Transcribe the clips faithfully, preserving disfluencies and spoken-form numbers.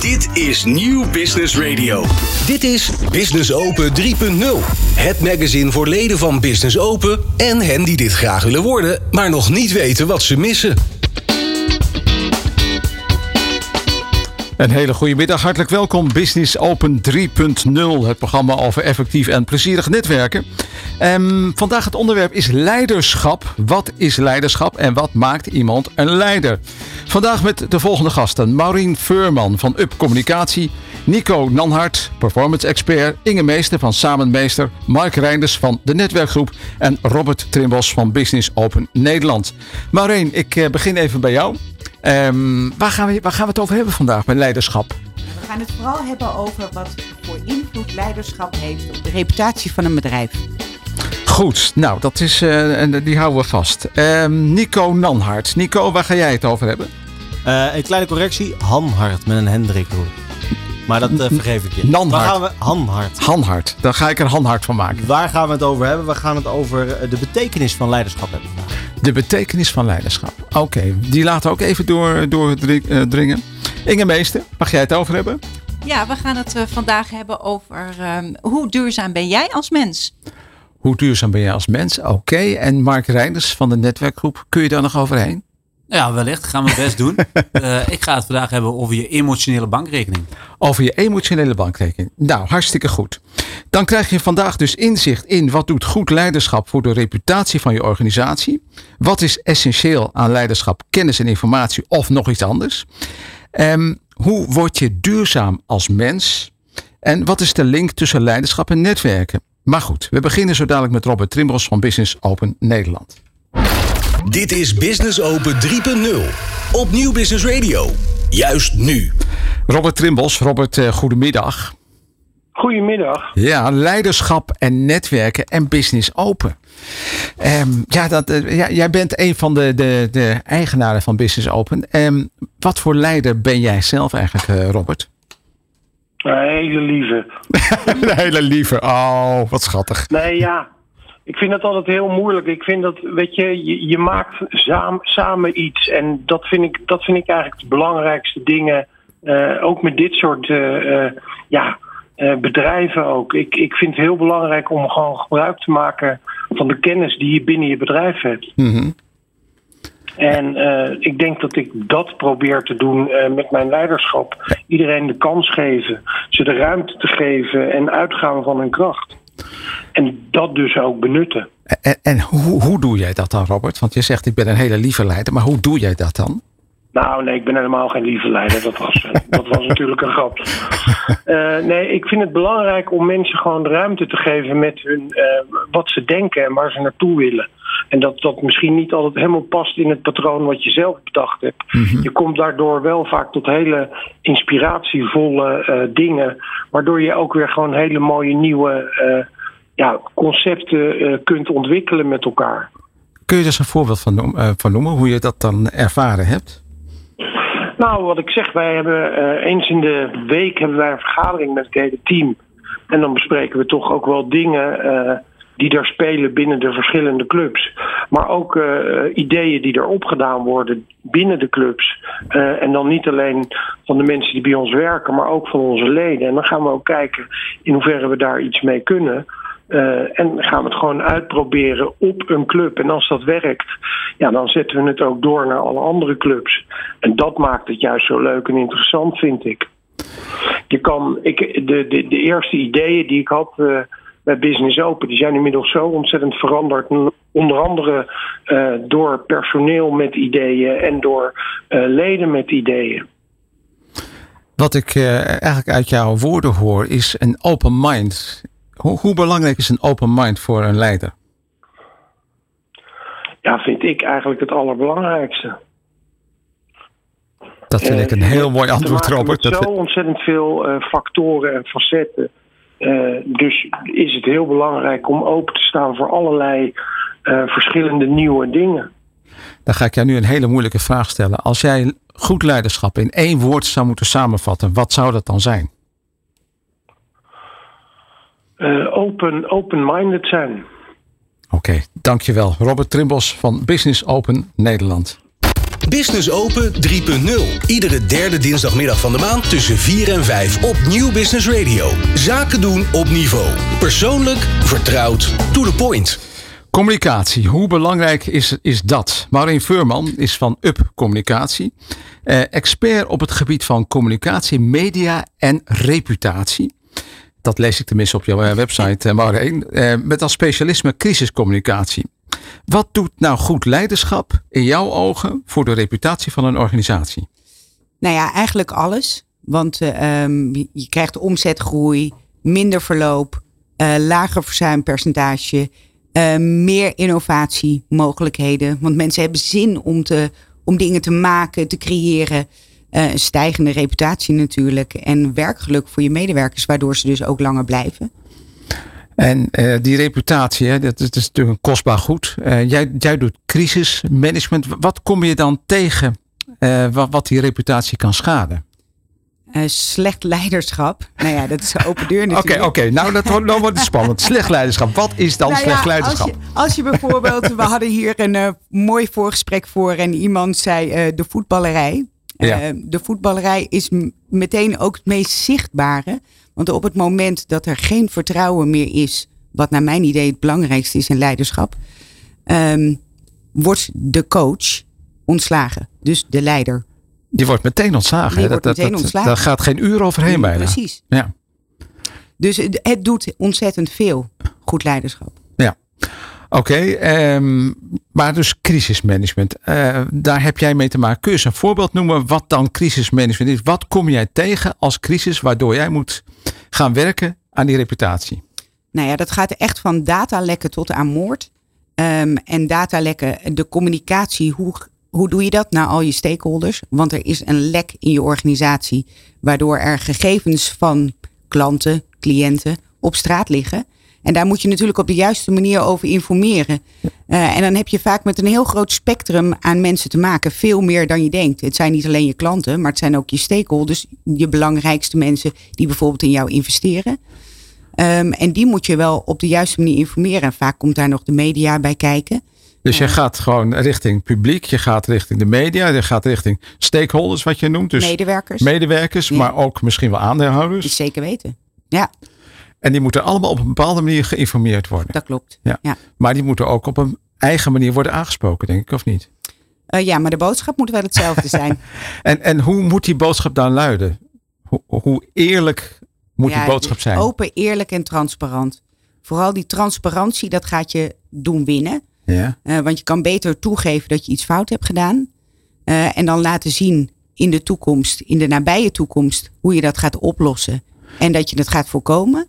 Dit is Nieuw Business Radio. Dit is Business Open drie punt nul. Het magazine voor leden van Business Open en hen die dit graag willen worden, maar nog niet weten wat ze missen. Een hele goede middag, hartelijk welkom. Business Open drie punt nul, het programma over effectief en plezierig netwerken. Um, vandaag het onderwerp is leiderschap. Wat is leiderschap en wat maakt iemand een leider? Vandaag met de volgende gasten. Maureen Veurman van Up Communicatie. Nico Hanhart, performance expert. Inge Meester van Samenmeester. Mark Reinders van de Netwerkgroep. En Robert Trimbos van Business Open Nederland. Maureen, ik begin even bij jou. Um, waar, gaan we, waar gaan we het over hebben vandaag met leiderschap? We gaan het vooral hebben over wat voor invloed leiderschap heeft op de reputatie van een bedrijf. Goed, nou dat is, uh, die houden we vast. Uh, Nico Hanhart. Nico, waar ga jij het over hebben? Uh, een kleine correctie, Hanhart met een Hendrik. Maar dat uh, vergeef ik je. Dan gaan we Hanhart. Hanhart, daar ga ik er Hanhart van maken. Waar gaan we het over hebben? We gaan het over de betekenis van leiderschap hebben vandaag. De betekenis van leiderschap. Oké, okay. Die laten we ook even door, door dringen. Inge Meester, mag jij het over hebben? Ja, we gaan het vandaag hebben over um, hoe duurzaam ben jij als mens? Hoe duurzaam ben jij als mens? Oké, okay. En Mark Reinders van de Netwerkgroep, kun je daar nog overheen? Ja, wellicht. Gaan we best doen. Uh, ik ga het vandaag hebben over je emotionele bankrekening. Over je emotionele bankrekening. Nou, hartstikke goed. Dan krijg je vandaag dus inzicht in wat doet goed leiderschap voor de reputatie van je organisatie. Wat is essentieel aan leiderschap, kennis en informatie of nog iets anders. Um, hoe word je duurzaam als mens? En wat is de link tussen leiderschap en netwerken? Maar goed, we beginnen zo dadelijk met Robert Trimbos van Business Open Nederland. Dit is Business Open drie punt nul op Nieuw Business Radio. Juist nu. Robert Trimbos. Robert, uh, goedemiddag. Goedemiddag. Ja, leiderschap en netwerken en Business Open. Um, ja, dat, uh, ja, jij bent een van de, de, de eigenaren van Business Open. Um, wat voor leider ben jij zelf eigenlijk, uh, Robert? Een hele lieve. Een hele lieve. Oh, wat schattig. Nee, ja. Ik vind dat altijd heel moeilijk. Ik vind dat, weet je, je, je maakt saam, samen iets. En dat vind ik, dat vind ik eigenlijk de belangrijkste dingen. Uh, ook met dit soort uh, uh, ja, uh, bedrijven ook. Ik, ik vind het heel belangrijk om gewoon gebruik te maken van de kennis die je binnen je bedrijf hebt. Mm-hmm. En uh, ik denk dat ik dat probeer te doen uh, met mijn leiderschap. Iedereen de kans geven, ze de ruimte te geven en uitgaan van hun kracht. En dat dus ook benutten. En, en hoe, hoe doe jij dat dan, Robert? Want je zegt, ik ben een hele lieve leider. Maar hoe doe jij dat dan? Nou, nee, ik ben helemaal geen lieve leider. Dat was, dat was natuurlijk een grap. Uh, nee, ik vind het belangrijk om mensen gewoon ruimte te geven met hun uh, wat ze denken en waar ze naartoe willen. En dat dat misschien niet altijd helemaal past in het patroon wat je zelf bedacht hebt. Mm-hmm. Je komt daardoor wel vaak tot hele inspiratievolle uh, dingen. Waardoor je ook weer gewoon hele mooie nieuwe uh, ja, concepten uh, kunt ontwikkelen met elkaar. Kun je daar eens een voorbeeld van noemen, uh, van noemen, hoe je dat dan ervaren hebt? Nou, wat ik zeg, wij hebben uh, eens in de week hebben wij een vergadering met het hele team. En dan bespreken we toch ook wel dingen uh, die er spelen binnen de verschillende clubs. Maar ook uh, ideeën die er opgedaan worden binnen de clubs. Uh, en dan niet alleen van de mensen die bij ons werken, maar ook van onze leden. En dan gaan we ook kijken in hoeverre we daar iets mee kunnen. Uh, en gaan we het gewoon uitproberen op een club. En als dat werkt, ja, dan zetten we het ook door naar alle andere clubs. En dat maakt het juist zo leuk en interessant, vind ik. Je kan, ik de, de, de eerste ideeën die ik had uh, bij Business Open, die zijn inmiddels zo ontzettend veranderd. Onder andere uh, door personeel met ideeën en door uh, leden met ideeën. Wat ik uh, eigenlijk uit jouw woorden hoor is een open mind. Hoe, hoe belangrijk is een open mind voor een leider? Ja, vind ik eigenlijk het allerbelangrijkste. Dat vind ik een heel uh, mooi antwoord, Robert. Er zijn zo ontzettend veel uh, factoren en facetten. Uh, dus is het heel belangrijk om open te staan voor allerlei uh, verschillende nieuwe dingen. Dan ga ik jou nu een hele moeilijke vraag stellen. Als jij goed leiderschap in één woord zou moeten samenvatten, wat zou dat dan zijn? Uh, open, open-minded zijn. Oké, okay, dankjewel. Robert Trimbos van Business Open Nederland. Business Open drie punt nul. Iedere derde dinsdagmiddag van de maand tussen vier en vijf op Nieuw Business Radio. Zaken doen op niveau. Persoonlijk, vertrouwd, to the point. Communicatie, hoe belangrijk is, is dat? Maureen Veurman is van Up Communicatie. Eh, expert op het gebied van communicatie, media en reputatie. Dat lees ik tenminste op jouw website, Maureen. Eh, met als specialisme crisiscommunicatie. Wat doet nou goed leiderschap in jouw ogen voor de reputatie van een organisatie? Nou ja, eigenlijk alles. Want uh, um, je krijgt omzetgroei, minder verloop, uh, lager verzuimpercentage, uh, meer innovatiemogelijkheden. Want mensen hebben zin om, te, om dingen te maken, te creëren. Uh, een stijgende reputatie natuurlijk en werkgeluk voor je medewerkers, waardoor ze dus ook langer blijven. En uh, die reputatie, hè, dat, dat is natuurlijk een kostbaar goed. Uh, jij, jij doet crisismanagement. Wat kom je dan tegen uh, wat, wat die reputatie kan schaden? Uh, slecht leiderschap. Nou ja, dat is een open deur natuurlijk. Oké, okay, okay. nou dat wordt, dan wordt het spannend. Slecht leiderschap. Wat is dan nou slecht ja, leiderschap? Als je, als je bijvoorbeeld, we hadden hier een uh, mooi voorgesprek voor en iemand zei uh, de voetballerij. Ja. Uh, de voetballerij is m- meteen ook het meest zichtbare. Want op het moment dat er geen vertrouwen meer is, wat naar mijn idee het belangrijkste is in leiderschap, um, wordt de coach ontslagen. Dus de leider. Die wordt meteen ontslagen. Die wordt dat, meteen dat, ontslagen. Daar gaat geen uur overheen nee, bijna. Precies. Ja. Dus het, het doet ontzettend veel goed leiderschap. Ja. Oké, okay, um, maar dus crisismanagement. Uh, daar heb jij mee te maken. Kun je eens een voorbeeld noemen wat dan crisismanagement is? Wat kom jij tegen als crisis waardoor jij moet gaan werken aan die reputatie? Nou ja, dat gaat echt van datalekken tot aan moord. Um, en datalekken, de communicatie, hoe, hoe doe je dat naar al je stakeholders? Want er is een lek in je organisatie waardoor er gegevens van klanten, cliënten op straat liggen. En daar moet je natuurlijk op de juiste manier over informeren. Uh, en dan heb je vaak met een heel groot spectrum aan mensen te maken. Veel meer dan je denkt. Het zijn niet alleen je klanten, maar het zijn ook je stakeholders. Je belangrijkste mensen die bijvoorbeeld in jou investeren. Um, en die moet je wel op de juiste manier informeren. En vaak komt daar nog de media bij kijken. Dus je gaat gewoon richting publiek, je gaat richting de media, je gaat richting stakeholders wat je noemt. Dus medewerkers. Medewerkers, ja. Maar ook misschien wel aandeelhouders. Zeker weten, ja. En die moeten allemaal op een bepaalde manier geïnformeerd worden. Dat klopt. Ja. Ja. Maar die moeten ook op een eigen manier worden aangesproken, denk ik, of niet? Uh, ja, maar de boodschap moet wel hetzelfde zijn. en, en hoe moet die boodschap dan luiden? Hoe, hoe eerlijk moet ja, die boodschap zijn? Open, eerlijk en transparant. Vooral die transparantie, dat gaat je doen winnen. Ja. Uh, want je kan beter toegeven dat je iets fout hebt gedaan. Uh, en dan laten zien in de toekomst, in de nabije toekomst, hoe je dat gaat oplossen. En dat je het gaat voorkomen.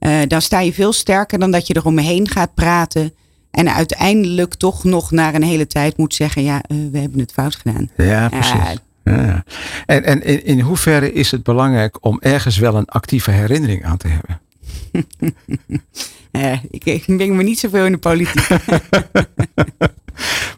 Uh, dan sta je veel sterker dan dat je eromheen gaat praten. En uiteindelijk toch nog naar een hele tijd moet zeggen. Ja, uh, we hebben het fout gedaan. Ja, precies. Uh, ja. En, en in, in hoeverre is het belangrijk om ergens wel een actieve herinnering aan te hebben? uh, ik, ik ben me niet zoveel in de politiek.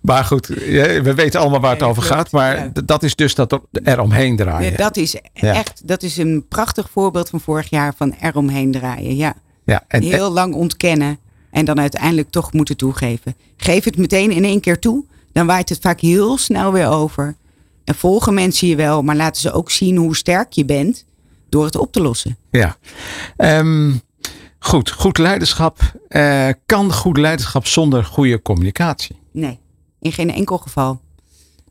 Maar goed, we weten allemaal waar het over gaat. Maar dat is dus dat er omheen draaien. Ja, dat is echt, dat is een prachtig voorbeeld van vorig jaar van er omheen draaien. Ja, ja en, heel en, lang ontkennen en dan uiteindelijk toch moeten toegeven. Geef het meteen in één keer toe. Dan waait het vaak heel snel weer over. En volgen mensen je wel, maar laten ze ook zien hoe sterk je bent door het op te lossen. Ja, um, goed. Goed leiderschap. Uh, kan goed leiderschap zonder goede communicatie? Nee, in geen enkel geval.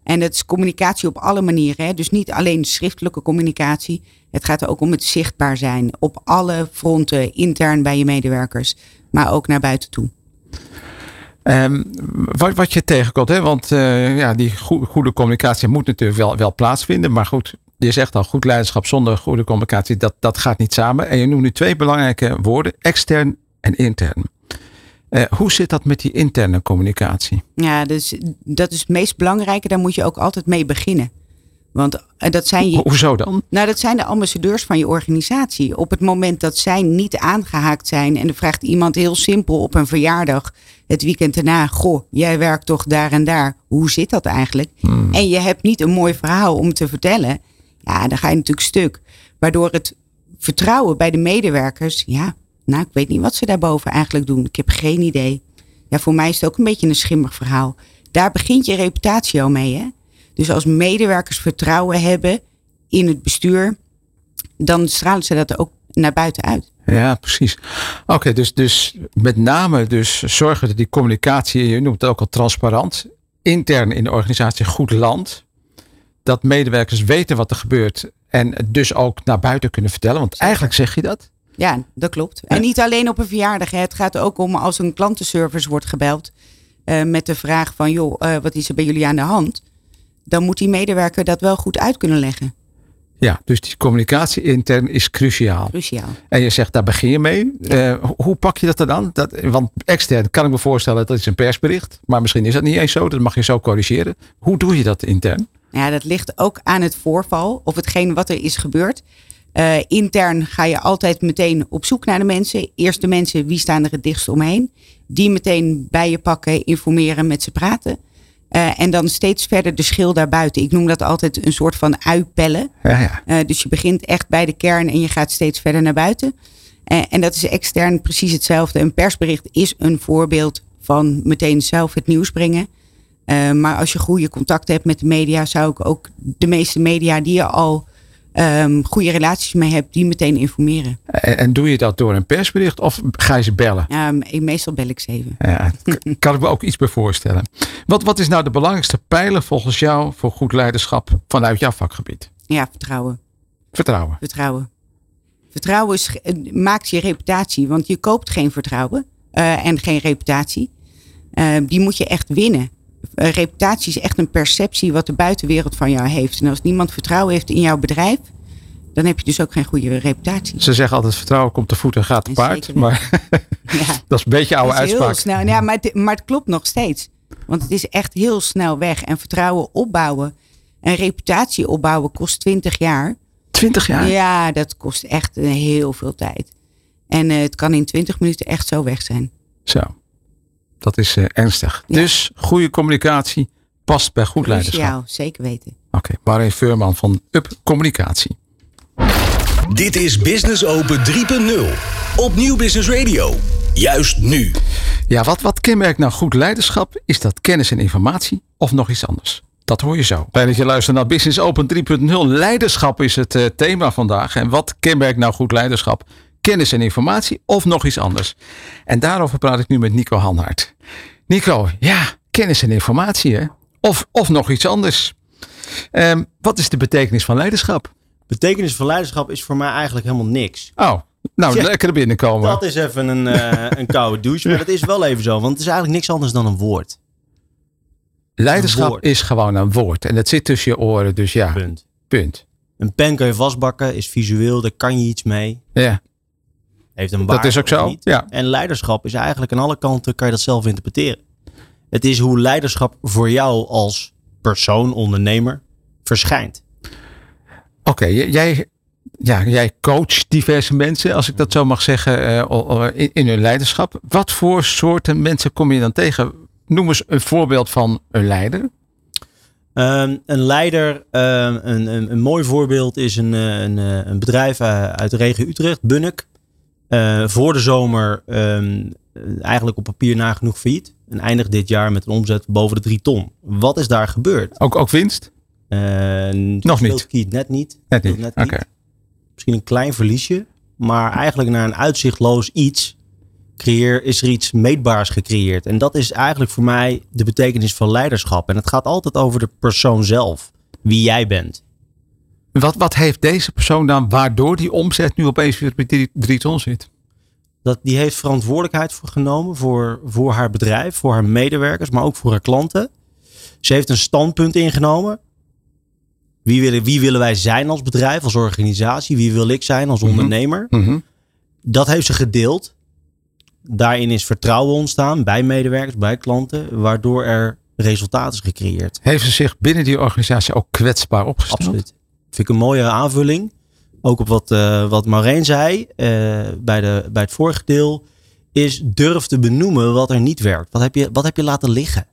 En dat is communicatie op alle manieren. Hè? Dus niet alleen schriftelijke communicatie. Het gaat er ook om het zichtbaar zijn. Op alle fronten, intern bij je medewerkers. Maar ook naar buiten toe. Um, wat, wat je tegenkomt. Hè? Want uh, ja, die goede communicatie moet natuurlijk wel, wel plaatsvinden. Maar goed, je zegt al goed leiderschap zonder goede communicatie. Dat, dat gaat niet samen. En je noemt nu twee belangrijke woorden. Extern en intern. Uh, hoe zit dat met die interne communicatie? Ja, dus, dat is het meest belangrijke. Daar moet je ook altijd mee beginnen. Want uh, dat zijn je. Hoezo dan? Nou, dat zijn de ambassadeurs van je organisatie. Op het moment dat zij niet aangehaakt zijn. En dan vraagt iemand heel simpel op een verjaardag. Het weekend daarna. Goh, jij werkt toch daar en daar. Hoe zit dat eigenlijk? Hmm. En je hebt niet een mooi verhaal om te vertellen. Ja, dan ga je natuurlijk stuk. Waardoor het vertrouwen bij de medewerkers. Ja. Nou, ik weet niet wat ze daarboven eigenlijk doen. Ik heb geen idee. Ja, voor mij is het ook een beetje een schimmig verhaal. Daar begint je reputatie al mee, hè? Dus als medewerkers vertrouwen hebben in het bestuur, dan stralen ze dat ook naar buiten uit. Ja, precies. Oké, okay, dus, dus met name dus zorgen dat die communicatie, je noemt het ook al transparant, intern in de organisatie goed landt. Dat medewerkers weten wat er gebeurt en het dus ook naar buiten kunnen vertellen. Want eigenlijk zeg je dat. Ja, dat klopt. En niet alleen op een verjaardag. Hè. Het gaat ook om als een klantenservice wordt gebeld uh, met de vraag van joh, uh, wat is er bij jullie aan de hand? Dan moet die medewerker dat wel goed uit kunnen leggen. Ja, dus die communicatie intern is cruciaal. Cruciaal. En je zegt, daar begin je mee. Ja. Uh, hoe pak je dat dan aan? Dat, want extern kan ik me voorstellen, dat is een persbericht. Maar misschien is dat niet eens zo. Dat mag je zo corrigeren. Hoe doe je dat intern? Ja, dat ligt ook aan het voorval. Of hetgeen wat er is gebeurd. Uh, intern ga je altijd meteen op zoek naar de mensen. Eerst de mensen, wie staan er het dichtst omheen. Die meteen bij je pakken, informeren, met ze praten. Uh, en dan steeds verder de schil daarbuiten. Ik noem dat altijd een soort van uitpellen. Ja, ja. Uh, dus je begint echt bij de kern en je gaat steeds verder naar buiten. Uh, en dat is extern precies hetzelfde. Een persbericht is een voorbeeld van meteen zelf het nieuws brengen. Uh, maar als je goede contacten hebt met de media, zou ik ook de meeste media die je al um, goede relaties mee hebt, die meteen informeren. En, en doe je dat door een persbericht of ga je ze bellen? Um, meestal bel ik ze even. Ja, kan ik me ook iets bij voorstellen. Wat, wat is nou de belangrijkste pijler volgens jou voor goed leiderschap vanuit jouw vakgebied? Ja, vertrouwen. Vertrouwen. Vertrouwen. Vertrouwen is, maakt je reputatie, want je koopt geen vertrouwen uh, en geen reputatie. Uh, die moet je echt winnen. Uh, reputatie is echt een perceptie wat de buitenwereld van jou heeft. En als niemand vertrouwen heeft in jouw bedrijf, dan heb je dus ook geen goede reputatie. Ze zeggen altijd vertrouwen komt te voet en gaat te paard. Maar ja. Dat is een beetje oude uitspraak. Snel. Ja, maar, het, maar het klopt nog steeds. Want het is echt heel snel weg. En vertrouwen opbouwen en reputatie opbouwen kost twintig jaar. twintig jaar? Ja, dat kost echt heel veel tijd. En uh, het kan in twintig minuten echt zo weg zijn. Zo. Dat is uh, ernstig. Ja. Dus goede communicatie past bij goed leiderschap. Ja, zeker weten. Oké, okay. Maureen Veurman van Up Communicatie. Dit is Business Open drie punt nul op Nieuw Business Radio. Juist nu. Ja, wat, wat kenmerkt nou goed leiderschap? Is dat kennis en informatie of nog iets anders? Dat hoor je zo. Fijn dat je luistert naar Business Open drie punt nul. Leiderschap is het uh, thema vandaag. En wat kenmerkt nou goed leiderschap? Kennis en informatie of nog iets anders? En daarover praat ik nu met Nico Hanhart. Nico, ja, kennis en informatie hè? Of, of nog iets anders. Um, wat is de betekenis van leiderschap? Betekenis van leiderschap is voor mij eigenlijk helemaal niks. Oh, nou ja, lekker binnenkomen. Dat is even een, uh, een koude douche. Maar dat is wel even zo, want het is eigenlijk niks anders dan een woord. Leiderschap een woord. Is gewoon een woord. En dat zit tussen je oren, dus ja. Punt. Punt. Een pen kan je vastbakken, is visueel, daar kan je iets mee. Ja. Heeft een waarde, dat is ook zo. Ja. En leiderschap is eigenlijk aan alle kanten, kan je dat zelf interpreteren. Het is hoe leiderschap voor jou als persoon, ondernemer, verschijnt. Oké, okay, jij, ja, jij coacht diverse mensen, als ik dat zo mag zeggen, uh, in, in hun leiderschap. Wat voor soorten mensen kom je dan tegen? Noem eens een voorbeeld van een leider. Um, een leider, um, een, een, een mooi voorbeeld is een, een, een bedrijf uit de regio Utrecht, Bunnik. Uh, voor de zomer um, eigenlijk op papier nagenoeg failliet. En eindigt dit jaar met een omzet boven de drie ton. Wat is daar gebeurd? Ook, ook winst? Uh, Nog niet. Kiet, net niet. Net niet. Net niet. Okay. Misschien een klein verliesje. Maar eigenlijk naar een uitzichtloos iets creëer, is er iets meetbaars gecreëerd. En dat is eigenlijk voor mij de betekenis van leiderschap. En het gaat altijd over de persoon zelf. Wie jij bent. Wat, wat heeft deze persoon dan waardoor die omzet nu opeens weer met die drie ton zit? Dat die heeft verantwoordelijkheid voor genomen voor, voor haar bedrijf, voor haar medewerkers, maar ook voor haar klanten. Ze heeft een standpunt ingenomen. Wie willen, wie willen wij zijn als bedrijf, als organisatie? Wie wil ik zijn als ondernemer? Mm-hmm. Mm-hmm. Dat heeft ze gedeeld. Daarin is vertrouwen ontstaan bij medewerkers, bij klanten, waardoor er resultaat is gecreëerd. Heeft ze zich binnen die organisatie ook kwetsbaar opgesteld? Absoluut. Vind ik een mooie aanvulling. Ook op wat, uh, wat Maureen zei uh, bij, de, bij het vorige deel. Is durf te benoemen wat er niet werkt. Wat heb je, wat heb je laten liggen?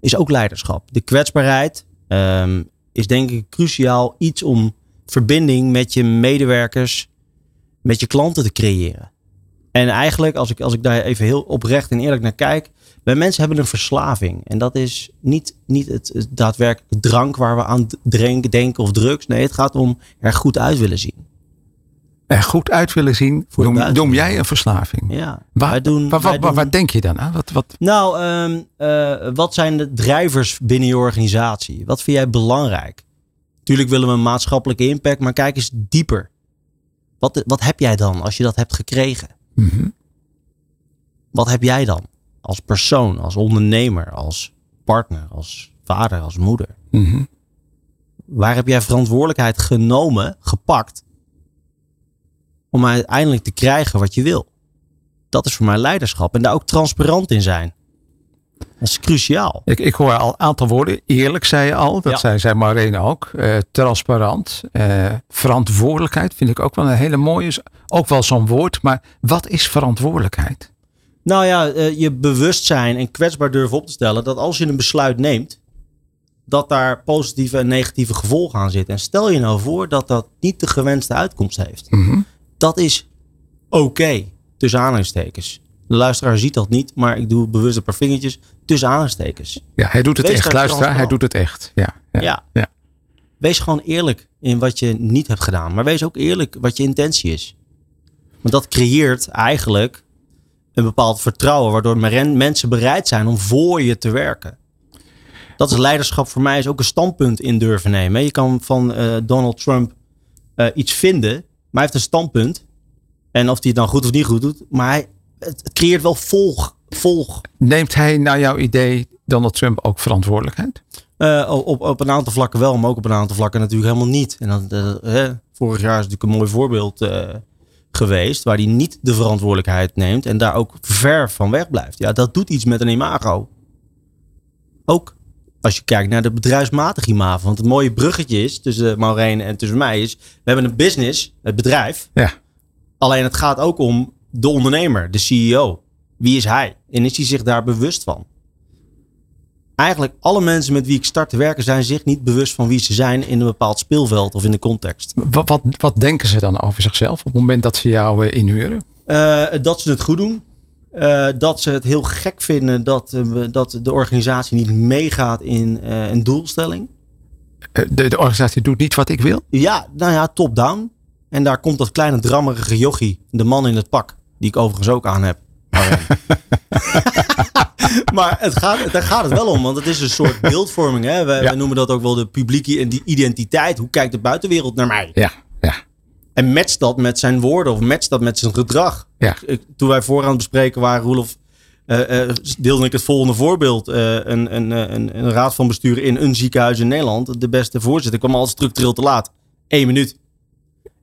Is ook leiderschap. De kwetsbaarheid um, is denk ik cruciaal iets om verbinding met je medewerkers, met je klanten te creëren. En eigenlijk als ik, als ik daar even heel oprecht en eerlijk naar kijk. Wij mensen hebben een verslaving. En dat is niet, niet het, het daadwerkelijk drank waar we aan drinken, denken of drugs. Nee, het gaat om er goed uit willen zien. Er goed uit willen zien, noem, noem jij een verslaving? Ja. Waar, wij doen, waar, wij waar, doen, waar denk je dan aan? Wat, wat? Nou, um, uh, wat zijn de drijvers binnen je organisatie? Wat vind jij belangrijk? Tuurlijk willen we een maatschappelijke impact, maar kijk eens dieper. Wat, wat heb jij dan als je dat hebt gekregen? Mm-hmm. Wat heb jij dan? Als persoon, als ondernemer, als partner, als vader, als moeder. Mm-hmm. Waar heb jij verantwoordelijkheid genomen, gepakt, om uiteindelijk te krijgen wat je wil? Dat is voor mij leiderschap. En daar ook transparant in zijn. Dat is cruciaal. Ik, ik hoor al een aantal woorden. Eerlijk zei je al. Dat ja. zei, zei Maureen ook. Uh, transparant. Uh, verantwoordelijkheid vind ik ook wel een hele mooie. Ook wel zo'n woord. Maar wat is verantwoordelijkheid? Nou ja, uh, je bewustzijn en kwetsbaar durven op te stellen. Dat als je een besluit neemt. Dat daar positieve en negatieve gevolgen aan zitten. En stel je nou voor dat dat niet de gewenste uitkomst heeft. Mm-hmm. Dat is oké. Okay, tussen aanhalingstekens. De luisteraar ziet dat niet, maar ik doe bewust een paar vingertjes tussen aanhalingstekens. Ja, hij doet het Wees echt. Luisteraar, hij doet het echt. Ja, ja, ja. ja. Wees gewoon eerlijk in wat je niet hebt gedaan. Maar wees ook eerlijk wat je intentie is. Want dat creëert eigenlijk een bepaald vertrouwen. Waardoor mensen bereid zijn om voor je te werken. Dat is leiderschap voor mij. Is ook een standpunt in durven nemen. Je kan van uh, Donald Trump uh, iets vinden. Maar hij heeft een standpunt. En of hij het dan goed of niet goed doet. Maar hij, het creëert wel volg, volg. Neemt hij naar jouw idee Donald Trump ook verantwoordelijkheid? Uh, op, op een aantal vlakken wel. Maar ook op een aantal vlakken natuurlijk helemaal niet. En dat, uh, hè, vorig jaar is natuurlijk een mooi voorbeeld Uh, geweest, waar hij niet de verantwoordelijkheid neemt en daar ook ver van weg blijft. Ja, dat doet iets met een imago. Ook als je kijkt naar de bedrijfsmatige imago. Want het mooie bruggetje is tussen Maureen en tussen mij is, we hebben een business, het bedrijf. Ja. Alleen het gaat ook om de ondernemer, de C E O. Wie is hij? En is hij zich daar bewust van? Eigenlijk alle mensen met wie ik start te werken zijn zich niet bewust van wie ze zijn in een bepaald speelveld of in de context. Wat, wat, wat denken ze dan over zichzelf op het moment dat ze jou inhuren? Uh, dat ze het goed doen. Uh, dat ze het heel gek vinden dat, uh, dat de organisatie niet meegaat in uh, een doelstelling. Uh, de, de organisatie doet niet wat ik wil? Ja, nou ja, top-down. En daar komt dat kleine drammerige jochie, de man in het pak, die ik overigens ook aan heb. Maar het gaat, daar gaat het wel om. Want het is een soort beeldvorming. Hè? We, ja. we noemen dat ook wel de publieke identiteit. Hoe kijkt de buitenwereld naar mij? Ja, ja. En match dat met zijn woorden. Of match dat met zijn gedrag. Ja. Ik, toen wij vooraan bespreken waren, Roelof, uh, uh, deelde ik het volgende voorbeeld. Uh, een, een, een, een raad van bestuur in een ziekenhuis in Nederland. De beste voorzitter kwam al structureel te laat. Eén minuut.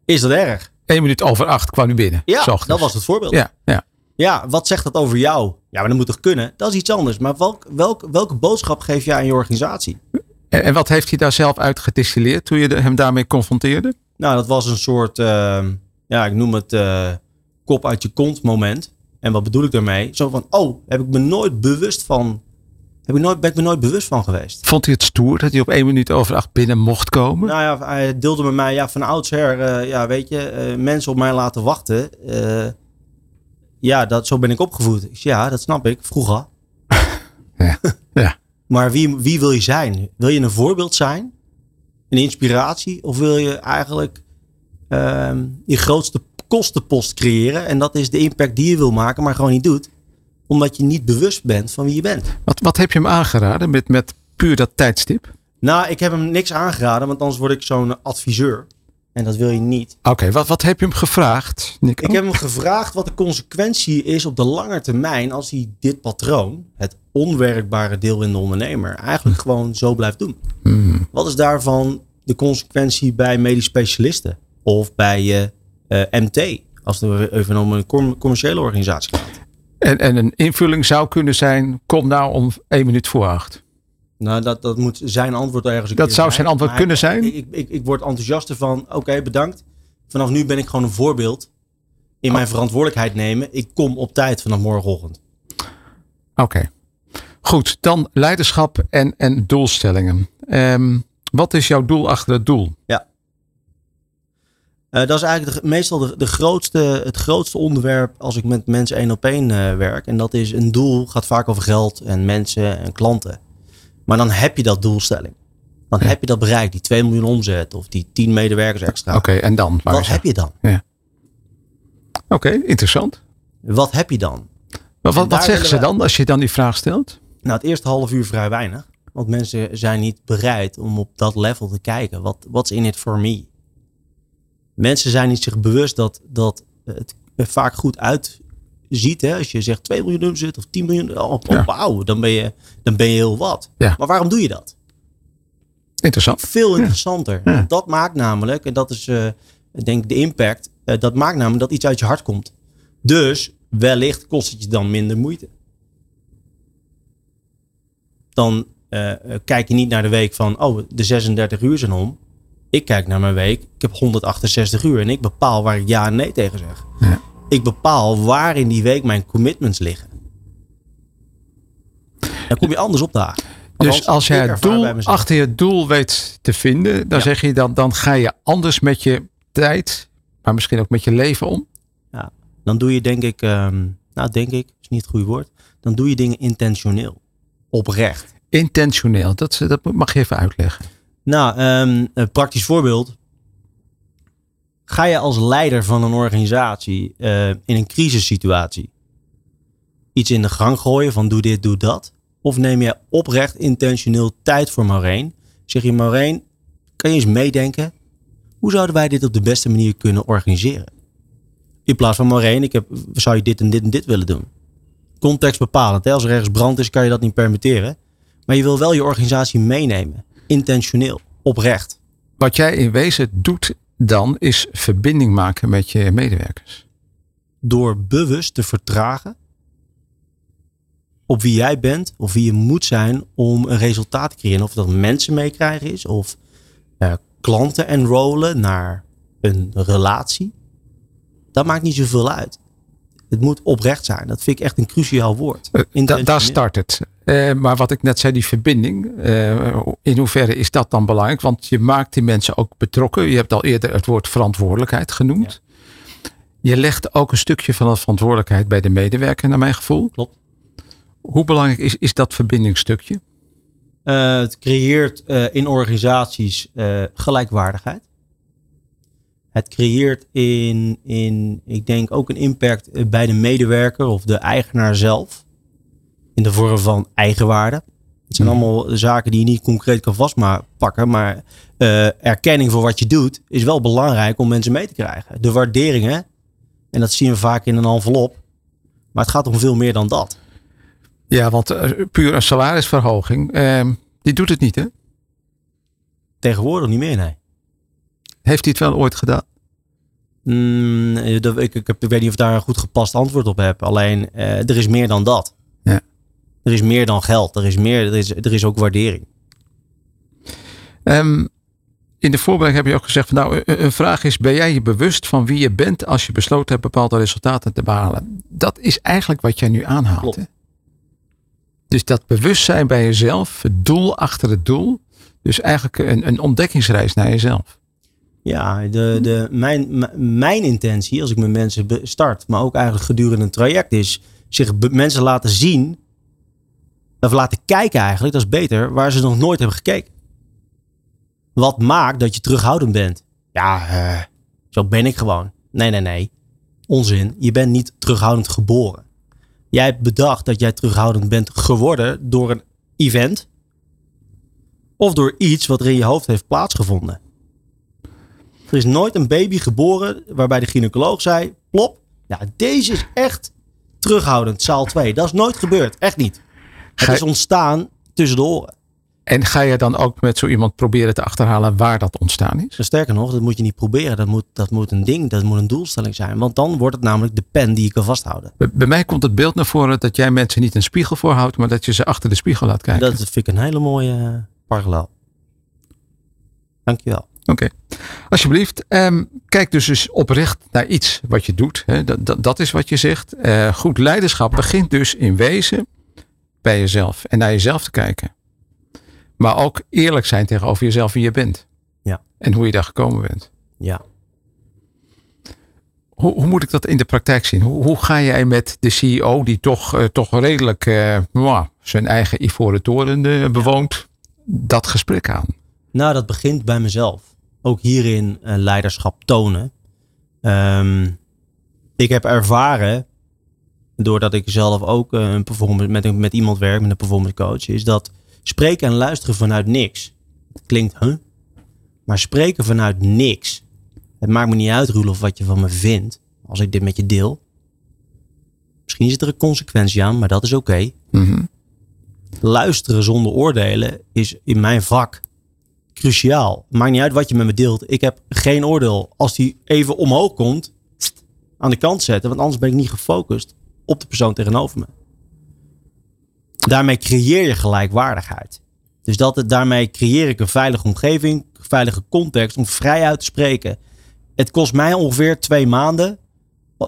Is dat erg? Eén minuut over acht kwam u binnen. Ja, dat was het voorbeeld. Ja, ja. Ja, wat zegt dat over jou? Ja, maar dat moet toch kunnen? Dat is iets anders. Maar welk, welk, welke boodschap geef jij aan je organisatie? En, en wat heeft hij daar zelf uit gedistilleerd toen je hem daarmee confronteerde? Nou, dat was een soort, uh, ja, ik noem het uh, kop uit je kont moment. En wat bedoel ik daarmee? Zo van, oh, heb ik me nooit bewust van, heb ik nooit, ben ik me nooit bewust van geweest. Vond hij het stoer dat hij op één minuut over acht binnen mocht komen? Nou ja, hij deelde met mij, ja, van oudsher, uh, ja, weet je, uh, mensen op mij laten wachten. Uh, Ja, dat, zo ben ik opgevoed. Ik zei, ja, dat snap ik. Vroeger. Ja, ja. Maar wie, wie wil je zijn? Wil je een voorbeeld zijn? Een inspiratie? Of wil je eigenlijk uh, je grootste kostenpost creëren? En dat is de impact die je wil maken, maar gewoon niet doet. Omdat je niet bewust bent van wie je bent. Wat, wat heb je hem aangeraden met, met puur dat tijdstip? Nou, ik heb hem niks aangeraden, want anders word ik zo'n adviseur. En dat wil je niet. Oké, okay, wat, wat heb je hem gevraagd, Nico? Ik heb hem gevraagd wat de consequentie is op de lange termijn als hij dit patroon, het onwerkbare deel in de ondernemer, eigenlijk gewoon zo blijft doen. Hmm. Wat is daarvan de consequentie bij medisch specialisten of bij je uh, M T, als het even om een com- commerciële organisatie gaat? En, en een invulling zou kunnen zijn, kom nou om één minuut voor acht. Nou, dat, dat moet zijn antwoord ergens. Dat zou zijn antwoord maar kunnen zijn. Ik, ik, ik word enthousiaster van, oké, okay, bedankt. Vanaf nu ben ik gewoon een voorbeeld. In oh. mijn verantwoordelijkheid nemen. Ik kom op tijd vanaf morgenochtend. Oké. Okay. Goed, dan leiderschap en, en doelstellingen. Um, wat is jouw doel achter het doel? Ja. Uh, dat is eigenlijk de, meestal de, de grootste, het grootste onderwerp als ik met mensen één op één uh, werk. En dat is een doel, gaat vaak over geld en mensen en klanten. Maar dan heb je dat doelstelling. Dan ja. heb je dat bereikt, die twee miljoen omzet of die tien medewerkers extra. Oké, okay, en dan? Wat is heb je dan? Ja. Oké, okay, interessant. Wat heb je dan? Maar wat wat zeggen ze dan als je dan die vraag stelt? Nou, het eerste half uur vrij weinig. Want mensen zijn niet bereid om op dat level te kijken. What's in it for me? Mensen zijn niet zich bewust dat, dat het vaak goed uitziet. Hè? Als je zegt twee miljoen omzet of tien miljoen. Oh, oh ja. Wauw, dan ben je, dan ben je heel wat. Ja. Maar waarom doe je dat? Interessant. Veel interessanter. Ja. Ja. Dat maakt namelijk, en dat is uh, denk ik de impact. Uh, dat maakt namelijk dat iets uit je hart komt. Dus wellicht kost het je dan minder moeite. Dan uh, kijk je niet naar de week van, oh, de zesendertig uur zijn om. Ik kijk naar mijn week, ik heb honderdachtenzestig uur en ik bepaal waar ik ja en nee tegen zeg. Ja. Ik bepaal waar in die week mijn commitments liggen. Dan kom je anders op dagen. Dus als je het doel, achter je doel weet te vinden, dan ja. zeg je dan, dan ga je anders met je tijd, maar misschien ook met je leven om. Ja, dan doe je denk ik, um, nou denk ik, is niet het goede woord, dan doe je dingen intentioneel. Oprecht. Intentioneel, dat, dat mag je even uitleggen. Nou, um, een praktisch voorbeeld. Ga je als leider van een organisatie uh, in een crisissituatie iets in de gang gooien van doe dit, doe dat? Of neem je oprecht intentioneel tijd voor Maureen? Zeg je Maureen, kan je eens meedenken? Hoe zouden wij dit op de beste manier kunnen organiseren? In plaats van Maureen, ik heb, zou je dit en dit en dit willen doen? Context bepalend. Hè? Als er ergens brand is, kan je dat niet permitteren. Maar je wil wel je organisatie meenemen. Intentioneel. Oprecht. Wat jij in wezen doet dan, is verbinding maken met je medewerkers. Door bewust te vertragen op wie jij bent of wie je moet zijn om een resultaat te creëren. Of dat mensen meekrijgen is of uh, klanten enrollen naar een relatie. Dat maakt niet zoveel uit. Het moet oprecht zijn. Dat vind ik echt een cruciaal woord. Da, daar start het. Uh, maar wat ik net zei, die verbinding. Uh, in hoeverre is dat dan belangrijk? Want je maakt die mensen ook betrokken. Je hebt al eerder het woord verantwoordelijkheid genoemd. Ja. Je legt ook een stukje van de verantwoordelijkheid bij de medewerker, naar mijn gevoel. Klopt. Hoe belangrijk is, is dat verbindingsstukje? Uh, het creëert uh, in organisaties uh, gelijkwaardigheid. Het creëert in, in, ik denk ook een impact bij de medewerker of de eigenaar zelf. In de vorm van eigenwaarde. Het zijn hmm. allemaal zaken die je niet concreet kan vastpakken. Maar uh, erkenning voor wat je doet is wel belangrijk om mensen mee te krijgen. De waarderingen, en dat zien we vaak in een envelop. Maar het gaat om veel meer dan dat. Ja, want uh, puur een salarisverhoging, uh, die doet het niet, hè? Tegenwoordig niet meer, nee. Heeft hij het wel ooit gedaan? Mm, ik, ik, heb, ik weet niet of ik daar een goed gepast antwoord op heb. Alleen, uh, er is meer dan dat. Ja. Er is meer dan geld. Er is, meer, er is, er is ook waardering. Um, in de voorbereiding heb je ook gezegd van, nou, een vraag is, ben jij je bewust van wie je bent als je besloten hebt bepaalde resultaten te behalen? Dat is eigenlijk wat jij nu aanhaalt. Hè? Dus dat bewustzijn bij jezelf, het doel achter het doel. Dus eigenlijk een, een ontdekkingsreis naar jezelf. Ja, de, de, mijn, m- mijn intentie als ik met mensen start, maar ook eigenlijk gedurende een traject is, zich be- mensen laten zien, of laten kijken eigenlijk, dat is beter, waar ze nog nooit hebben gekeken. Wat maakt dat je terughoudend bent? Ja, uh, zo ben ik gewoon. Nee, nee, nee. Onzin. Je bent niet terughoudend geboren. Jij hebt bedacht dat jij terughoudend bent geworden door een event of door iets wat er in je hoofd heeft plaatsgevonden. Er is nooit een baby geboren waarbij de gynaecoloog zei, plop, nou, deze is echt terughoudend, zaal twee. Dat is nooit gebeurd, echt niet. Het je, is ontstaan tussen de oren. En ga je dan ook met zo iemand proberen te achterhalen waar dat ontstaan is? Sterker nog, dat moet je niet proberen. Dat moet, dat moet een ding, dat moet een doelstelling zijn. Want dan wordt het namelijk de pen die je kan vasthouden. Bij, bij mij komt het beeld naar voren dat jij mensen niet een spiegel voorhoudt, maar dat je ze achter de spiegel laat kijken. Dat vind ik een hele mooie parallel. Dankjewel. Oké, okay. Alsjeblieft. Um, kijk dus, dus oprecht naar iets wat je doet. Hè. Dat, dat, dat is wat je zegt. Uh, goed leiderschap begint dus in wezen bij jezelf. En naar jezelf te kijken. Maar ook eerlijk zijn tegenover jezelf wie je bent. Ja. En hoe je daar gekomen bent. Ja. Hoe, hoe moet ik dat in de praktijk zien? Hoe, hoe ga jij met de C E O die toch, uh, toch redelijk uh, wow, zijn eigen ivoren toren uh, bewoont, dat gesprek aan? Nou, dat begint bij mezelf. Ook hierin uh, leiderschap tonen. Um, ik heb ervaren, doordat ik zelf ook uh, een performance, met, met iemand werk, met een performance coach, is dat spreken en luisteren vanuit niks. Het klinkt, huh? Maar spreken vanuit niks. Het maakt me niet uit, Roelof, wat je van me vindt. Als ik dit met je deel. Misschien zit er een consequentie aan, maar dat is oké. Okay. Mm-hmm. Luisteren zonder oordelen is in mijn vak cruciaal. Maakt niet uit wat je met me deelt. Ik heb geen oordeel. Als die even omhoog komt, aan de kant zetten. Want anders ben ik niet gefocust op de persoon tegenover me. Daarmee creëer je gelijkwaardigheid. Dus dat, daarmee creëer ik een veilige omgeving, een veilige context om vrij uit te spreken. Het kost mij ongeveer twee maanden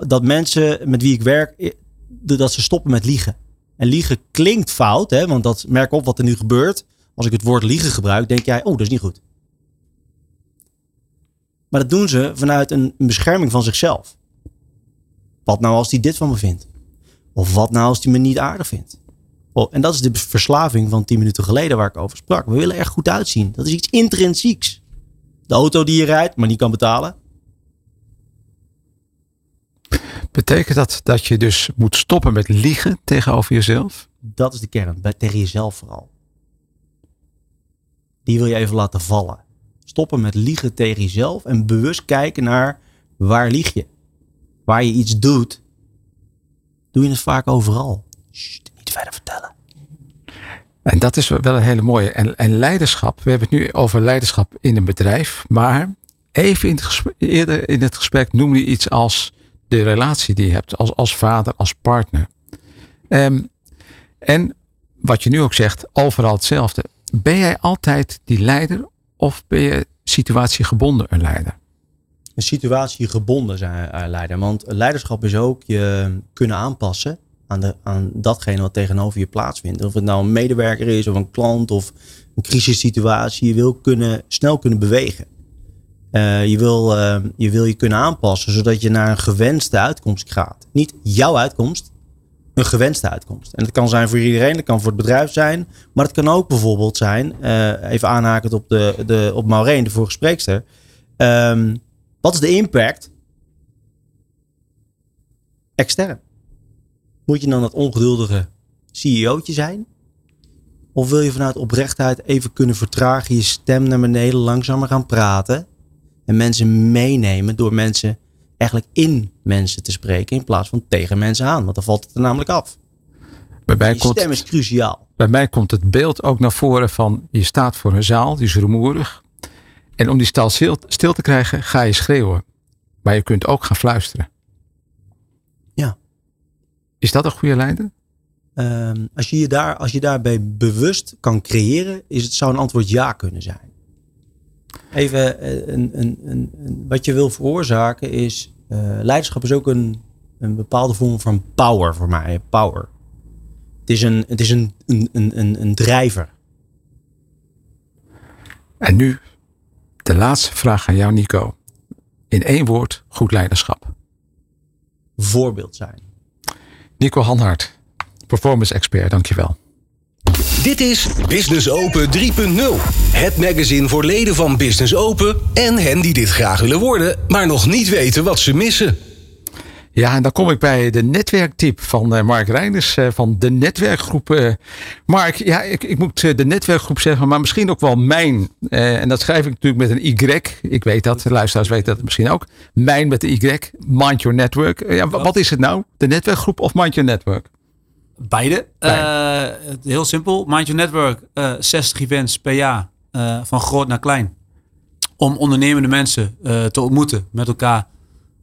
dat mensen met wie ik werk, dat ze stoppen met liegen. En liegen klinkt fout, hè, want dat merk op wat er nu gebeurt. Als ik het woord liegen gebruik, denk jij, oh, dat is niet goed. Maar dat doen ze vanuit een bescherming van zichzelf. Wat nou als die dit van me vindt? Of wat nou als die me niet aardig vindt? Oh, en dat is de verslaving van tien minuten geleden waar ik over sprak. We willen er goed uitzien. Dat is iets intrinsieks. De auto die je rijdt, maar niet kan betalen. Betekent dat dat je dus moet stoppen met liegen tegenover jezelf? Dat is de kern. Bij, tegen jezelf vooral. Die wil je even laten vallen. Stoppen met liegen tegen jezelf. En bewust kijken naar waar lieg je. Waar je iets doet. Doe je het vaak overal. Sst, niet verder vertellen. En dat is wel een hele mooie. En, en leiderschap. We hebben het nu over leiderschap in een bedrijf. Maar even in het gesprek, eerder in het gesprek noemde je iets als de relatie die je hebt. Als, als vader, als partner. Um, en wat je nu ook zegt. Overal hetzelfde. Ben jij altijd die leider? Of ben je situatiegebonden een leider? Een situatiegebonden zijn leider. Want leiderschap is ook je kunnen aanpassen. Aan, de, aan datgene wat tegenover je plaatsvindt. Of het nou een medewerker is of een klant of een crisissituatie. Je wil kunnen, snel kunnen bewegen. Uh, je, wil, uh, je wil je kunnen aanpassen zodat je naar een gewenste uitkomst gaat. Niet jouw uitkomst, een gewenste uitkomst. En dat kan zijn voor iedereen, dat kan voor het bedrijf zijn. Maar het kan ook bijvoorbeeld zijn, uh, even aanhakend op, de, de, op Maureen, de vorige spreekster. Um, wat is de impact? Extern. Moet je dan dat ongeduldige C E O'tje zijn? Of wil je vanuit oprechtheid even kunnen vertragen, je stem naar beneden, langzamer gaan praten en mensen meenemen door mensen eigenlijk in mensen te spreken in plaats van tegen mensen aan, want dan valt het er namelijk af. Bij mij je komt, stem is cruciaal. Bij mij komt het beeld ook naar voren van je staat voor een zaal, die is rumoerig en om die zaal stil, stil te krijgen ga je schreeuwen, maar je kunt ook gaan fluisteren. Is dat een goede leider? Um, als, je je daar, als je daarbij bewust kan creëren, is het, zou een antwoord ja kunnen zijn. Even, een, een, een, een, wat je wil veroorzaken is, uh, leiderschap is ook een, een bepaalde vorm van power voor mij. Power. Het is een, het is een, een, een, een, een drijver. En nu de laatste vraag aan jou, Nico. In één woord, goed leiderschap. Voorbeeld zijn. Nico Hanhart, performance expert, dankjewel. Dit is Business Open drie punt nul. Het magazine voor leden van Business Open en hen die dit graag willen worden, maar nog niet weten wat ze missen. Ja, en dan kom ik bij de netwerktip van Mark Reinders van de Netwerkgroep. Mark, ja, ik, ik moet de Netwerkgroep zeggen, maar misschien ook wel mijn. En dat schrijf ik natuurlijk met een Y. Ik weet dat, de luisteraars weten dat misschien ook. Mijn met de Y, Mind Your Network. Ja, wat is het nou? De Netwerkgroep of Mind Your Network? Beide. Beide. Uh, heel simpel. Mind Your Network, uh, zestig events per jaar, uh, van groot naar klein. Om ondernemende mensen uh, te ontmoeten, met elkaar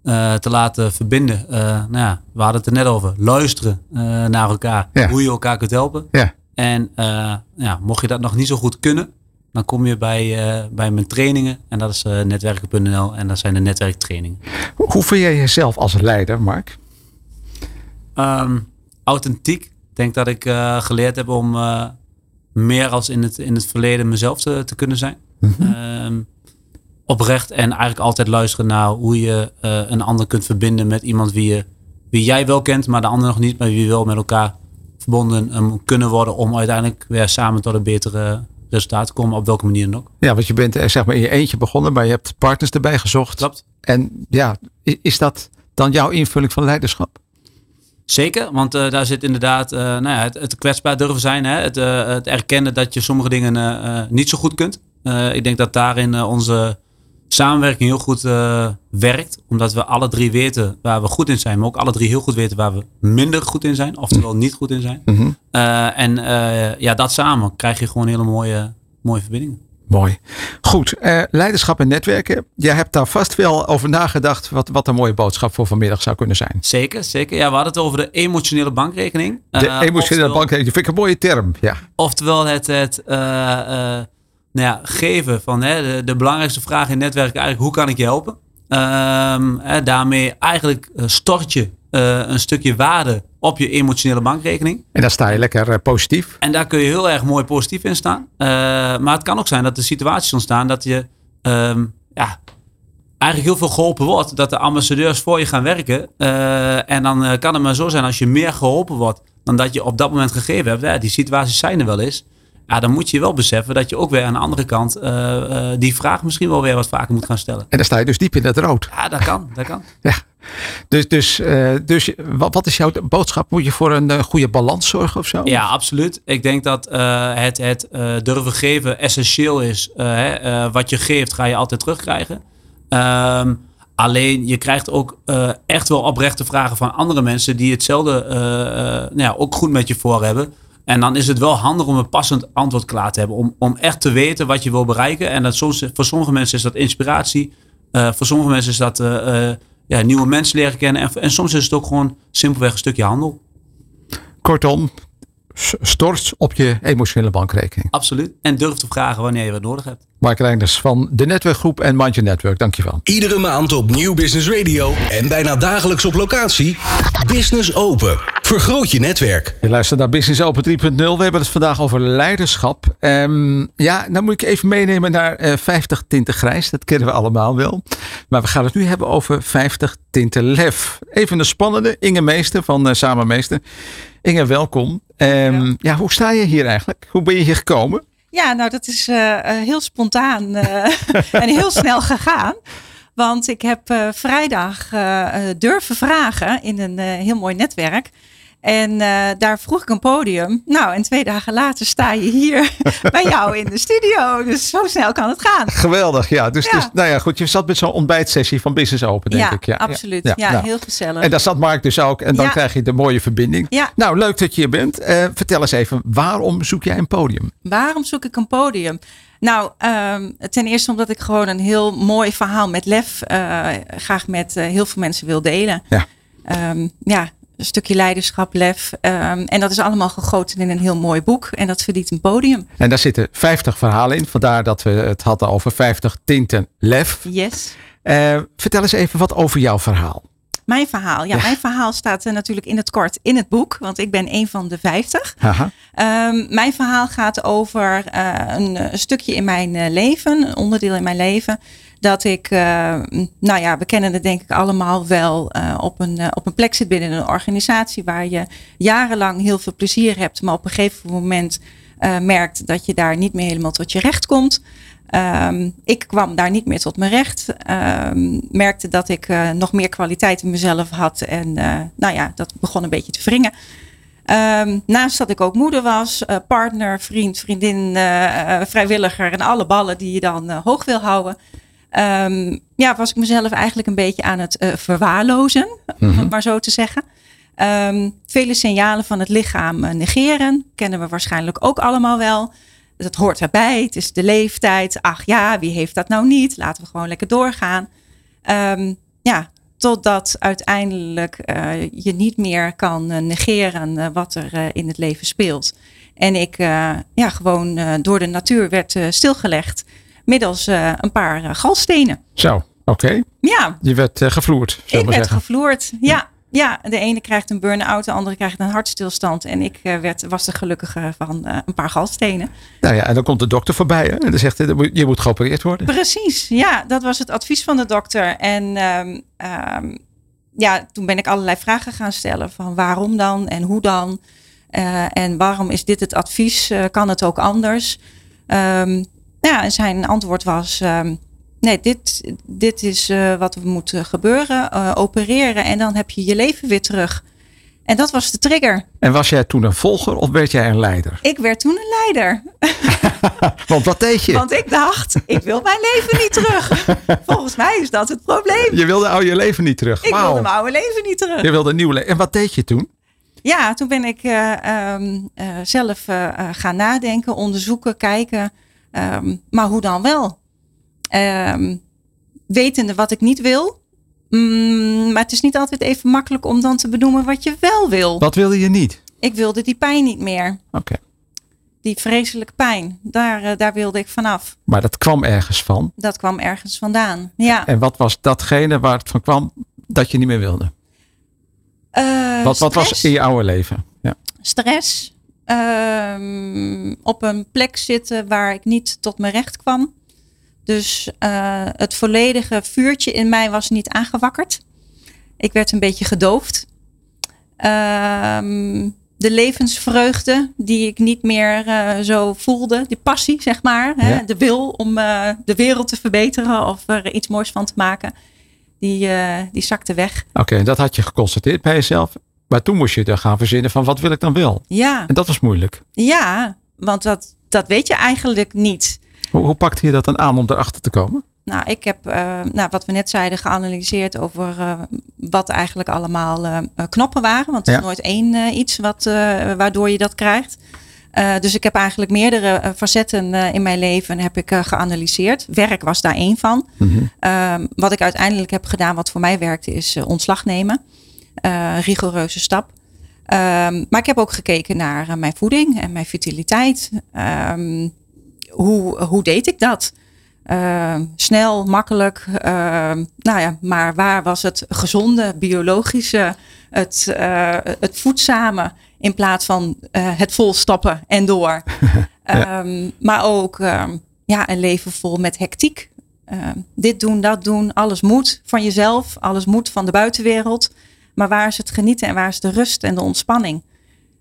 Uh, te laten verbinden. Uh, nou ja, we hadden het er net over. Luisteren uh, naar elkaar. Ja. Hoe je elkaar kunt helpen. Ja. En uh, ja, mocht je dat nog niet zo goed kunnen, dan kom je bij, uh, bij mijn trainingen. En dat is uh, netwerken punt n l. En dat zijn de netwerktrainingen. Hoe vind jij jezelf als leider, Mark? Um, authentiek. Ik denk dat ik uh, geleerd heb om uh, meer als in het, in het verleden mezelf te, te kunnen zijn. Mm-hmm. Um, oprecht en eigenlijk altijd luisteren naar hoe je uh, een ander kunt verbinden met iemand wie, je, wie jij wel kent, maar de ander nog niet, maar wie wel met elkaar verbonden um, kunnen worden om uiteindelijk weer samen tot een betere resultaat te komen, op welke manier dan ook. Ja, want je bent zeg maar in je eentje begonnen, maar je hebt partners erbij gezocht. Klopt. En ja, is dat dan jouw invulling van leiderschap? Zeker, want uh, daar zit inderdaad uh, nou ja, het, het kwetsbaar durven zijn. Hè? Het, uh, het erkennen dat je sommige dingen uh, niet zo goed kunt. Uh, ik denk dat daarin uh, onze samenwerking heel goed uh, werkt. Omdat we alle drie weten waar we goed in zijn. Maar ook alle drie heel goed weten waar we minder goed in zijn. Oftewel niet goed in zijn. Mm-hmm. Uh, en uh, ja, dat samen krijg je gewoon hele mooie, mooie verbindingen. Mooi. Goed, uh, leiderschap en netwerken. Jij hebt daar vast wel over nagedacht wat, wat een mooie boodschap voor vanmiddag zou kunnen zijn. Zeker, zeker. Ja, we hadden het over de emotionele bankrekening. Uh, de emotionele oftewel, bankrekening, vind ik een mooie term. Ja. Oftewel het, het uh, uh, nou ja, geven van hè, de, de belangrijkste vraag in netwerken eigenlijk, hoe kan ik je helpen? Um, hè, daarmee eigenlijk stort je uh, een stukje waarde op je emotionele bankrekening. En daar sta je lekker positief. En daar kun je heel erg mooi positief in staan. Uh, maar het kan ook zijn dat er situaties ontstaan dat je um, ja, eigenlijk heel veel geholpen wordt. Dat de ambassadeurs voor je gaan werken. Uh, en dan uh, kan het maar zo zijn als je meer geholpen wordt dan dat je op dat moment gegeven hebt. Ja, die situaties zijn er wel eens. Ja, dan moet je wel beseffen dat je ook weer aan de andere kant uh, uh, die vraag misschien wel weer wat vaker moet gaan stellen. En dan sta je dus diep in dat rood. Ja, dat kan. Dat kan. Ja. Dus, dus, uh, dus wat, wat is jouw boodschap? Moet je voor een uh, goede balans zorgen of zo? Ja, absoluut. Ik denk dat uh, het, het uh, durven geven essentieel is. Uh, hè, uh, wat je geeft ga je altijd terugkrijgen. Um, alleen je krijgt ook uh, echt wel oprechte vragen van andere mensen die hetzelfde uh, uh, nou ja, ook goed met je voor hebben. En dan is het wel handig om een passend antwoord klaar te hebben. Om, om echt te weten wat je wil bereiken. En dat soms, voor sommige mensen is dat inspiratie. Uh, voor sommige mensen is dat uh, uh, ja, nieuwe mensen leren kennen. En, en soms is het ook gewoon simpelweg een stukje handel. Kortom, stort op je emotionele bankrekening. Absoluut. En durf te vragen wanneer je wat nodig hebt. Mark Reinders van de Netwerkgroep en Mind Your Network. Dankjewel. Iedere maand op Nieuw Business Radio en bijna dagelijks op locatie. Business Open. Vergroot je netwerk. Je luistert naar Business Open drie punt nul. We hebben het vandaag over leiderschap. Um, ja, nou moet ik even meenemen naar uh, vijftig tinten grijs. Dat kennen we allemaal wel. Maar we gaan het nu hebben over vijftig tinten lef. Even een spannende. Inge Meester van uh, Samenmeester. Inge, welkom. Um, ja. ja, hoe sta je hier eigenlijk? Hoe ben je hier gekomen? Ja, nou dat is uh, heel spontaan uh, en heel snel gegaan. Want ik heb uh, vrijdag uh, durven vragen in een uh, heel mooi netwerk. En uh, daar vroeg ik een podium. Nou, en twee dagen later sta je hier bij jou in de studio. Dus zo snel kan het gaan. Geweldig, ja. Dus, ja. dus nou ja, goed. Je zat met zo'n ontbijtsessie van Business Open, denk ja, ik. Ja, absoluut. Ja, ja, ja, heel gezellig. En daar zat Mark dus ook. En dan ja. krijg je de mooie verbinding. Ja. Nou, leuk dat je hier bent. Uh, vertel eens even, waarom zoek jij een podium? Waarom zoek ik een podium? Nou, um, ten eerste omdat ik gewoon een heel mooi verhaal met lef uh, graag met uh, heel veel mensen wil delen. Ja. Um, ja. Een stukje leiderschap, lef. Um, en dat is allemaal gegoten in een heel mooi boek. En dat verdient een podium. En daar zitten vijftig verhalen in. Vandaar dat we het hadden over vijftig tinten lef. Yes. Uh, vertel eens even wat over jouw verhaal. Mijn verhaal? Ja, ja. Mijn verhaal staat uh, natuurlijk in het kort in het boek. Want ik ben een van de vijftig. Um, mijn verhaal gaat over uh, een, een stukje in mijn uh, leven. Een onderdeel in mijn leven. Dat ik, uh, nou ja, we kennen het denk ik allemaal wel, uh, op een, uh, op een plek zit binnen een organisatie waar je jarenlang heel veel plezier hebt. Maar op een gegeven moment uh, merkt dat je daar niet meer helemaal tot je recht komt. Um, ik kwam daar niet meer tot mijn recht. Um, merkte dat ik uh, nog meer kwaliteit in mezelf had. En uh, nou ja, dat begon een beetje te wringen. Um, naast dat ik ook moeder was, uh, partner, vriend, vriendin, uh, vrijwilliger en alle ballen die je dan uh, hoog wil houden. Um, ja, was ik mezelf eigenlijk een beetje aan het uh, verwaarlozen, mm-hmm. om het maar zo te zeggen. Um, vele signalen van het lichaam uh, negeren, kennen we waarschijnlijk ook allemaal wel. Dat hoort erbij, het is de leeftijd. Ach ja, wie heeft dat nou niet? Laten we gewoon lekker doorgaan. Um, ja, totdat uiteindelijk uh, je niet meer kan uh, negeren uh, wat er uh, in het leven speelt. En ik uh, ja, gewoon uh, door de natuur werd uh, stilgelegd. Middels uh, een paar uh, galstenen. Zo, oké. Okay. Ja. Je werd uh, gevloerd. Ik werd zeggen. gevloerd, ja. ja. Ja, de ene krijgt een burn-out, de andere krijgt een hartstilstand. En ik werd, was er gelukkige van uh, een paar galstenen. Nou ja, en dan komt de dokter voorbij, hè? En dan zegt hij, je moet geopereerd worden. Precies, ja. Dat was het advies van de dokter. En um, um, ja, toen ben ik allerlei vragen gaan stellen. Van waarom dan en hoe dan? Uh, en waarom is dit het advies? Uh, kan het ook anders? Um, ja, en zijn antwoord was... Um, Nee, dit, dit is uh, wat we moeten gebeuren. Uh, opereren en dan heb je je leven weer terug. En dat was de trigger. En was jij toen een volger of werd jij een leider? Ik werd toen een leider. Want wat deed je? Want ik dacht, ik wil mijn leven niet terug. Volgens mij is dat het probleem. Je wilde oude leven niet terug. Ik wow. wilde mijn oude leven niet terug. Je wilde een nieuw leven. En wat deed je toen? Ja, toen ben ik uh, um, uh, zelf uh, uh, gaan nadenken, onderzoeken, kijken. Um, maar hoe dan wel? Um, wetende wat ik niet wil. Mm, maar het is niet altijd even makkelijk om dan te benoemen wat je wel wil. Wat wilde je niet? Ik wilde die pijn niet meer. Okay. Die vreselijke pijn. Daar, uh, daar wilde ik vanaf. Maar dat kwam ergens van? Dat kwam ergens vandaan, ja. En wat was datgene waar het van kwam dat je niet meer wilde? Uh, wat, wat was in je oude leven? Ja. Stress. Um, op een plek zitten waar ik niet tot mijn recht kwam. Dus uh, het volledige vuurtje in mij was niet aangewakkerd. Ik werd een beetje gedoofd. Uh, de levensvreugde die ik niet meer uh, zo voelde. Die passie, zeg maar. Ja. Hè, de wil om uh, de wereld te verbeteren of er iets moois van te maken. Die, uh, die zakte weg. Oké, okay, dat had je geconstateerd bij jezelf. Maar toen moest je er gaan verzinnen van wat wil ik dan wel? Ja. En dat was moeilijk. Ja, want dat, dat weet je eigenlijk niet. Hoe pakte je dat dan aan om erachter te komen? Nou, ik heb, uh, nou, wat we net zeiden, geanalyseerd over uh, wat eigenlijk allemaal uh, knoppen waren. Want er is ja. nooit één uh, iets wat, uh, waardoor je dat krijgt. Uh, dus ik heb eigenlijk meerdere uh, facetten uh, in mijn leven heb ik, uh, geanalyseerd. Werk was daar één van. Mm-hmm. uh, wat ik uiteindelijk heb gedaan, wat voor mij werkte, is uh, ontslag nemen. Uh, rigoureuze stap. Uh, maar ik heb ook gekeken naar uh, mijn voeding en mijn vitaliteit. Uh, Hoe, hoe deed ik dat? Uh, snel, makkelijk. Uh, nou ja, maar waar was het gezonde, biologische, het, uh, het voedzame in plaats van uh, het volstappen en door. ja. um, maar ook um, ja, een leven vol met hectiek. Uh, dit doen, dat doen. Alles moet van jezelf. Alles moet van de buitenwereld. Maar waar is het genieten en waar is de rust en de ontspanning?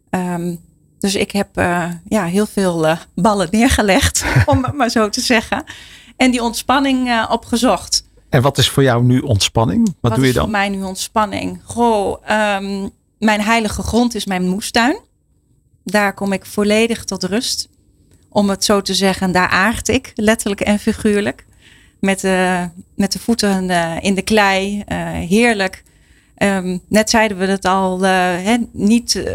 Um, Dus ik heb uh, ja, heel veel uh, ballen neergelegd, om het maar zo te zeggen. En die ontspanning uh, opgezocht. En wat is voor jou nu ontspanning? Wat, wat doe je dan? Wat is voor mij nu ontspanning? Goh, um, mijn heilige grond is mijn moestuin. Daar kom ik volledig tot rust. Om het zo te zeggen, daar aard ik, letterlijk en figuurlijk. Met, uh, met de voeten uh, in de klei, uh, heerlijk. Um, net zeiden we het al, uh, he, niet uh,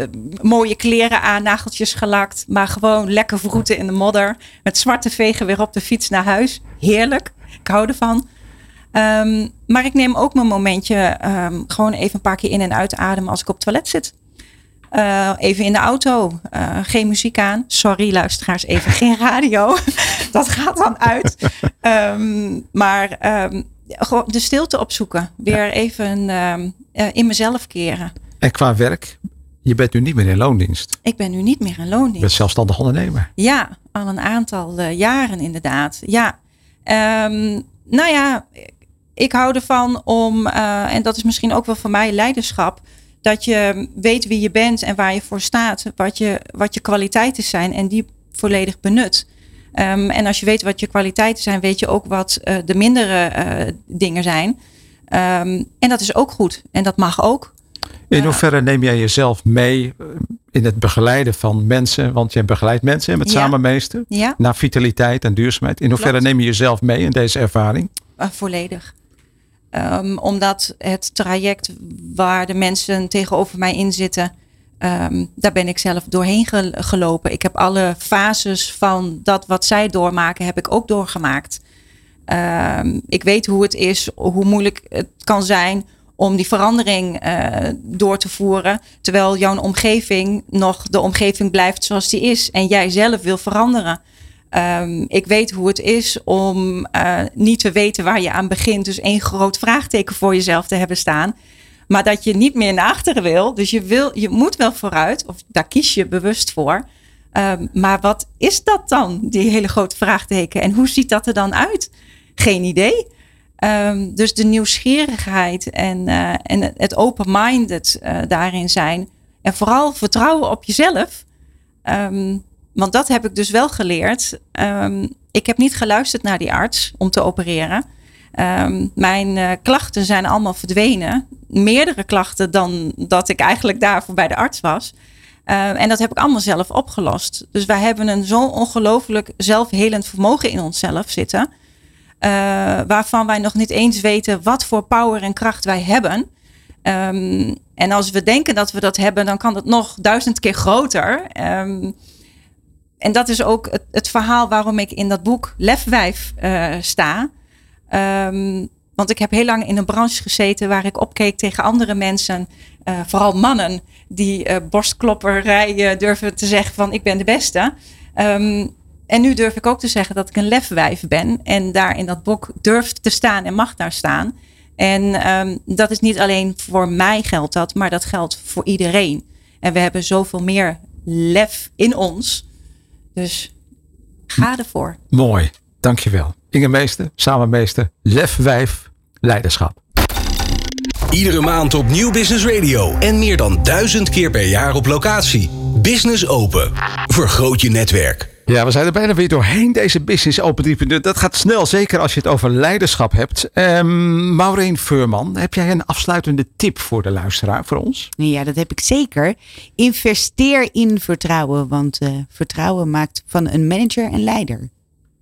mooie kleren aan, nageltjes gelakt, maar gewoon lekker voeten in de modder. Met zwarte vegen weer op de fiets naar huis. Heerlijk, ik hou ervan. Um, maar ik neem ook mijn momentje um, gewoon even een paar keer in en uit ademen als ik op het toilet zit. Uh, even in de auto, uh, geen muziek aan. Sorry luisteraars, even geen radio. Dat gaat dan uit. Um, maar... Um, de stilte opzoeken. Weer ja. even uh, in mezelf keren. En qua werk? Je bent nu niet meer in loondienst. Ik ben nu niet meer in loondienst. Je bent zelfstandig ondernemer. Ja, al een aantal uh, jaren inderdaad. Ja. Um, nou ja, ik hou ervan om, uh, en dat is misschien ook wel voor mij leiderschap, dat je weet wie je bent en waar je voor staat. Wat je, wat je kwaliteiten zijn en die volledig benut. Um, en als je weet wat je kwaliteiten zijn, weet je ook wat uh, de mindere uh, dingen zijn. Um, en dat is ook goed. En dat mag ook. In hoeverre uh, neem jij jezelf mee in het begeleiden van mensen? Want jij begeleidt mensen met ja, Samenmeester. Ja. Naar vitaliteit en duurzaamheid. In hoeverre Klopt. Neem je jezelf mee in deze ervaring? Uh, volledig. Um, omdat het traject waar de mensen tegenover mij in zitten... Um, daar ben ik zelf doorheen gelopen. Ik heb alle fases van dat wat zij doormaken, heb ik ook doorgemaakt. Um, ik weet hoe het is, hoe moeilijk het kan zijn om die verandering uh, door te voeren. Terwijl jouw omgeving nog de omgeving blijft zoals die is. En jij zelf wil veranderen. Um, ik weet hoe het is om uh, niet te weten waar je aan begint. Dus één groot vraagteken voor jezelf te hebben staan. Maar dat je niet meer naar achteren wil. Dus je, wil, je moet wel vooruit. Of daar kies je bewust voor. Um, maar wat is dat dan? Die hele grote vraagteken. En hoe ziet dat er dan uit? Geen idee. Um, dus de nieuwsgierigheid en, uh, en het open-minded uh, daarin zijn. En vooral vertrouwen op jezelf. Um, want dat heb ik dus wel geleerd. Um, ik heb niet geluisterd naar die arts om te opereren. Um, mijn uh, klachten zijn allemaal verdwenen. Meerdere klachten dan dat ik eigenlijk daarvoor bij de arts was. Uh, en dat heb ik allemaal zelf opgelost. Dus wij hebben een zo'n ongelooflijk zelfhelend vermogen in onszelf zitten. Uh, waarvan wij nog niet eens weten wat voor power en kracht wij hebben. Um, en als we denken dat we dat hebben, dan kan dat nog duizend keer groter. Um, en dat is ook het, het verhaal waarom ik in dat boek Lefwijf uh, sta. Um, want ik heb heel lang in een branche gezeten waar ik opkeek tegen andere mensen. Uh, vooral mannen die uh, borstklopperij uh, durven te zeggen van ik ben de beste. Um, en nu durf ik ook te zeggen dat ik een lefwijf ben. En daar in dat boek durf te staan en mag daar staan. En um, dat is niet alleen voor mij geldt dat, maar dat geldt voor iedereen. En we hebben zoveel meer lef in ons. Dus ga ervoor. Mooi, dankjewel. Inge Meester, Samenmeester, Lefwijf, leiderschap. Iedere maand op Nieuw Business Radio en meer dan duizend keer per jaar op locatie. Business Open. Vergroot je netwerk. Ja, we zijn er bijna weer doorheen deze Business Open drie punt nul. Dat gaat snel, zeker als je het over leiderschap hebt. Um, Maureen Veurman, heb jij een afsluitende tip voor de luisteraar, voor ons? Ja, dat heb ik zeker. Investeer in vertrouwen, want uh, vertrouwen maakt van een manager een leider.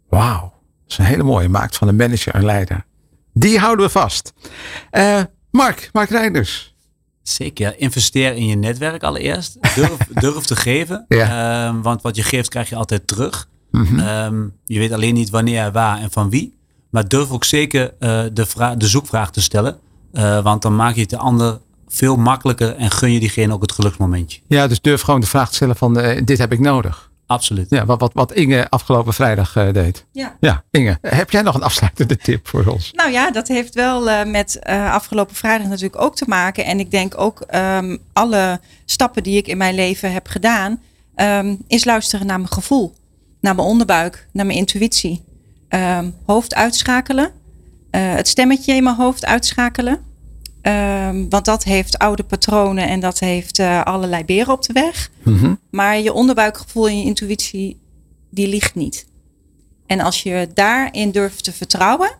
Wauw, dat is een hele mooie. Maakt van een manager een leider. Die houden we vast. Uh, Mark, Mark Reinders. Zeker, ja. Investeer in je netwerk allereerst. Durf, durf te geven. Ja. Um, want wat je geeft krijg je altijd terug. Mm-hmm. Um, je weet alleen niet wanneer, waar en van wie. Maar durf ook zeker uh, de, vra- de zoekvraag te stellen. Uh, want dan maak je het de ander veel makkelijker. En gun je diegene ook het geluksmomentje. Ja, dus durf gewoon de vraag te stellen van uh, dit heb ik nodig. Absoluut. Ja, wat, wat, wat Inge afgelopen vrijdag uh, deed. Ja. ja, Inge, heb jij nog een afsluitende tip voor ons? Nou ja, dat heeft wel uh, met uh, afgelopen vrijdag natuurlijk ook te maken. En ik denk ook um, alle stappen die ik in mijn leven heb gedaan. Um, is luisteren naar mijn gevoel. Naar mijn onderbuik. Naar mijn intuïtie. Um, hoofd uitschakelen. Uh, het stemmetje in mijn hoofd uitschakelen. Um, want dat heeft oude patronen en dat heeft uh, allerlei beren op de weg. Mm-hmm. Maar je onderbuikgevoel en je intuïtie, die liegt niet. En als je daarin durft te vertrouwen,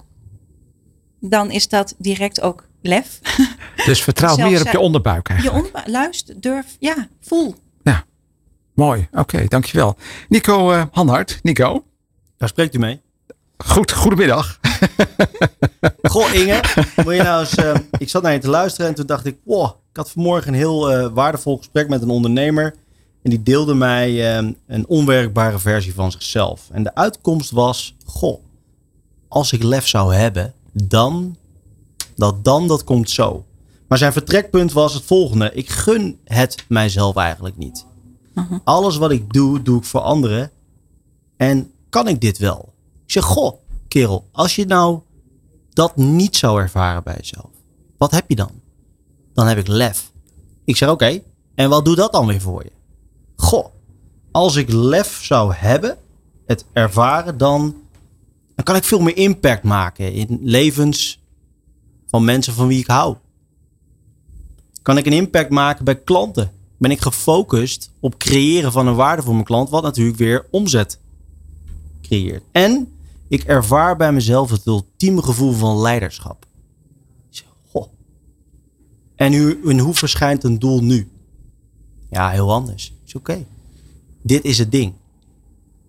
dan is dat direct ook lef. Dus vertrouw meer op je onderbuik eigenlijk. Je onderbuik, luister, durf, ja, voel. Ja, mooi. Oké, okay, dankjewel. Nico uh, Hanhart. Nico. Daar spreekt u mee. Goed, goedemiddag. Goh Inge, wil je nou eens, uh, ik zat naar je te luisteren en toen dacht ik, wow, ik had vanmorgen een heel uh, waardevol gesprek met een ondernemer. En die deelde mij uh, een onwerkbare versie van zichzelf. En de uitkomst was, goh, als ik lef zou hebben, dan, dat dan, dat komt zo. Maar zijn vertrekpunt was het volgende, ik gun het mijzelf eigenlijk niet. Uh-huh. Alles wat ik doe, doe ik voor anderen. En kan ik dit wel? Ik zeg, goh, kerel, als je nou dat niet zou ervaren bij jezelf, wat heb je dan? Dan heb ik lef. Ik zeg, oké, okay, en wat doet dat dan weer voor je? Goh, als ik lef zou hebben, het ervaren, dan, dan kan ik veel meer impact maken in levens van mensen van wie ik hou. Kan ik een impact maken bij klanten? Ben ik gefocust op creëren van een waarde voor mijn klant, wat natuurlijk weer omzet creëert. En ik ervaar bij mezelf het ultieme gevoel van leiderschap. Goh. En, u, en hoe verschijnt een doel nu? Ja, heel anders. Is oké. Okay. Dit is het ding.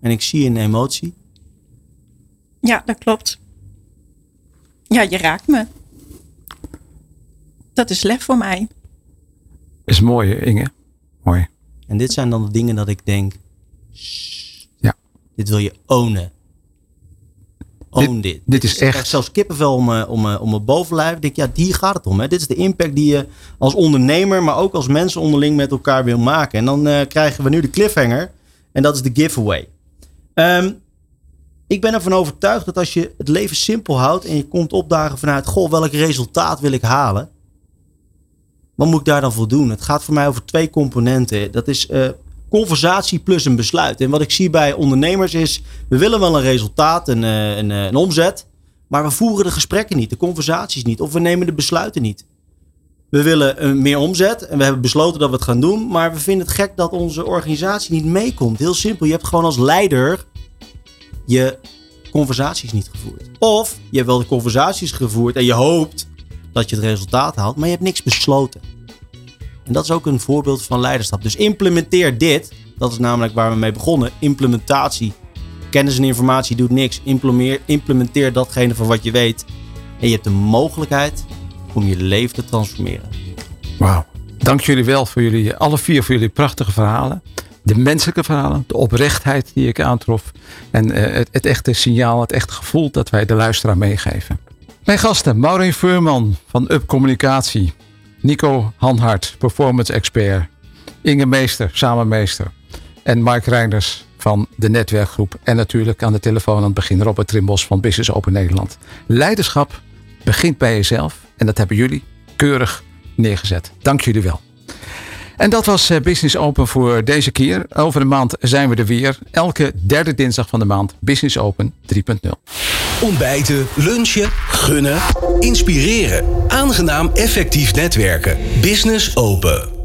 En ik zie een emotie. Ja, dat klopt. Ja, je raakt me. Dat is lef voor mij. Is mooi, Inge. Mooi. En dit zijn dan de dingen dat ik denk... Shh, ja. Dit wil je ownen. Own dit, dit. Dit is echt. Ik krijg zelfs kippenvel om, uh, om, uh, om mijn bovenlijf. Ik denk, ja, hier gaat het om. Hè. Dit is de impact die je als ondernemer, maar ook als mensen onderling met elkaar wil maken. En dan uh, krijgen we nu de cliffhanger. En dat is de giveaway. Um, ik ben ervan overtuigd dat als je het leven simpel houdt en je komt opdagen vanuit, goh, welk resultaat wil ik halen? Wat moet ik daar dan voor doen? Het gaat voor mij over twee componenten. Dat is uh, conversatie plus een besluit. En wat ik zie bij ondernemers is, we willen wel een resultaat, een, een, een omzet, maar we voeren de gesprekken niet, de conversaties niet, of we nemen de besluiten niet. We willen meer omzet en we hebben besloten dat we het gaan doen, maar we vinden het gek dat onze organisatie niet meekomt. Heel simpel, je hebt gewoon als leider je conversaties niet gevoerd. Of je hebt wel de conversaties gevoerd en je hoopt dat je het resultaat haalt, maar je hebt niks besloten. En dat is ook een voorbeeld van leiderschap. Dus implementeer dit. Dat is namelijk waar we mee begonnen. Implementatie. Kennis en informatie doet niks. Implementeer, implementeer datgene van wat je weet. En je hebt de mogelijkheid om je leven te transformeren. Wauw. Dank jullie wel voor jullie, alle vier voor jullie prachtige verhalen. De menselijke verhalen, de oprechtheid die ik aantrof. En uh, het, het echte signaal, het echte gevoel dat wij de luisteraar meegeven. Mijn gasten, Maureen Veurman van Up Communicatie. Nico Hanhart, performance expert. Inge Meester, Samenmeester. En Mark Reinders van de Netwerkgroep. En natuurlijk aan de telefoon aan het begin Robert Trimbos van Business Open Nederland. Leiderschap begint bij jezelf. En dat hebben jullie keurig neergezet. Dank jullie wel. En dat was Business Open voor deze keer. Over een maand zijn we er weer. Elke derde dinsdag van de maand. Business Open drie punt nul. Ontbijten, lunchen, gunnen, inspireren. Aangenaam effectief netwerken. Business Open.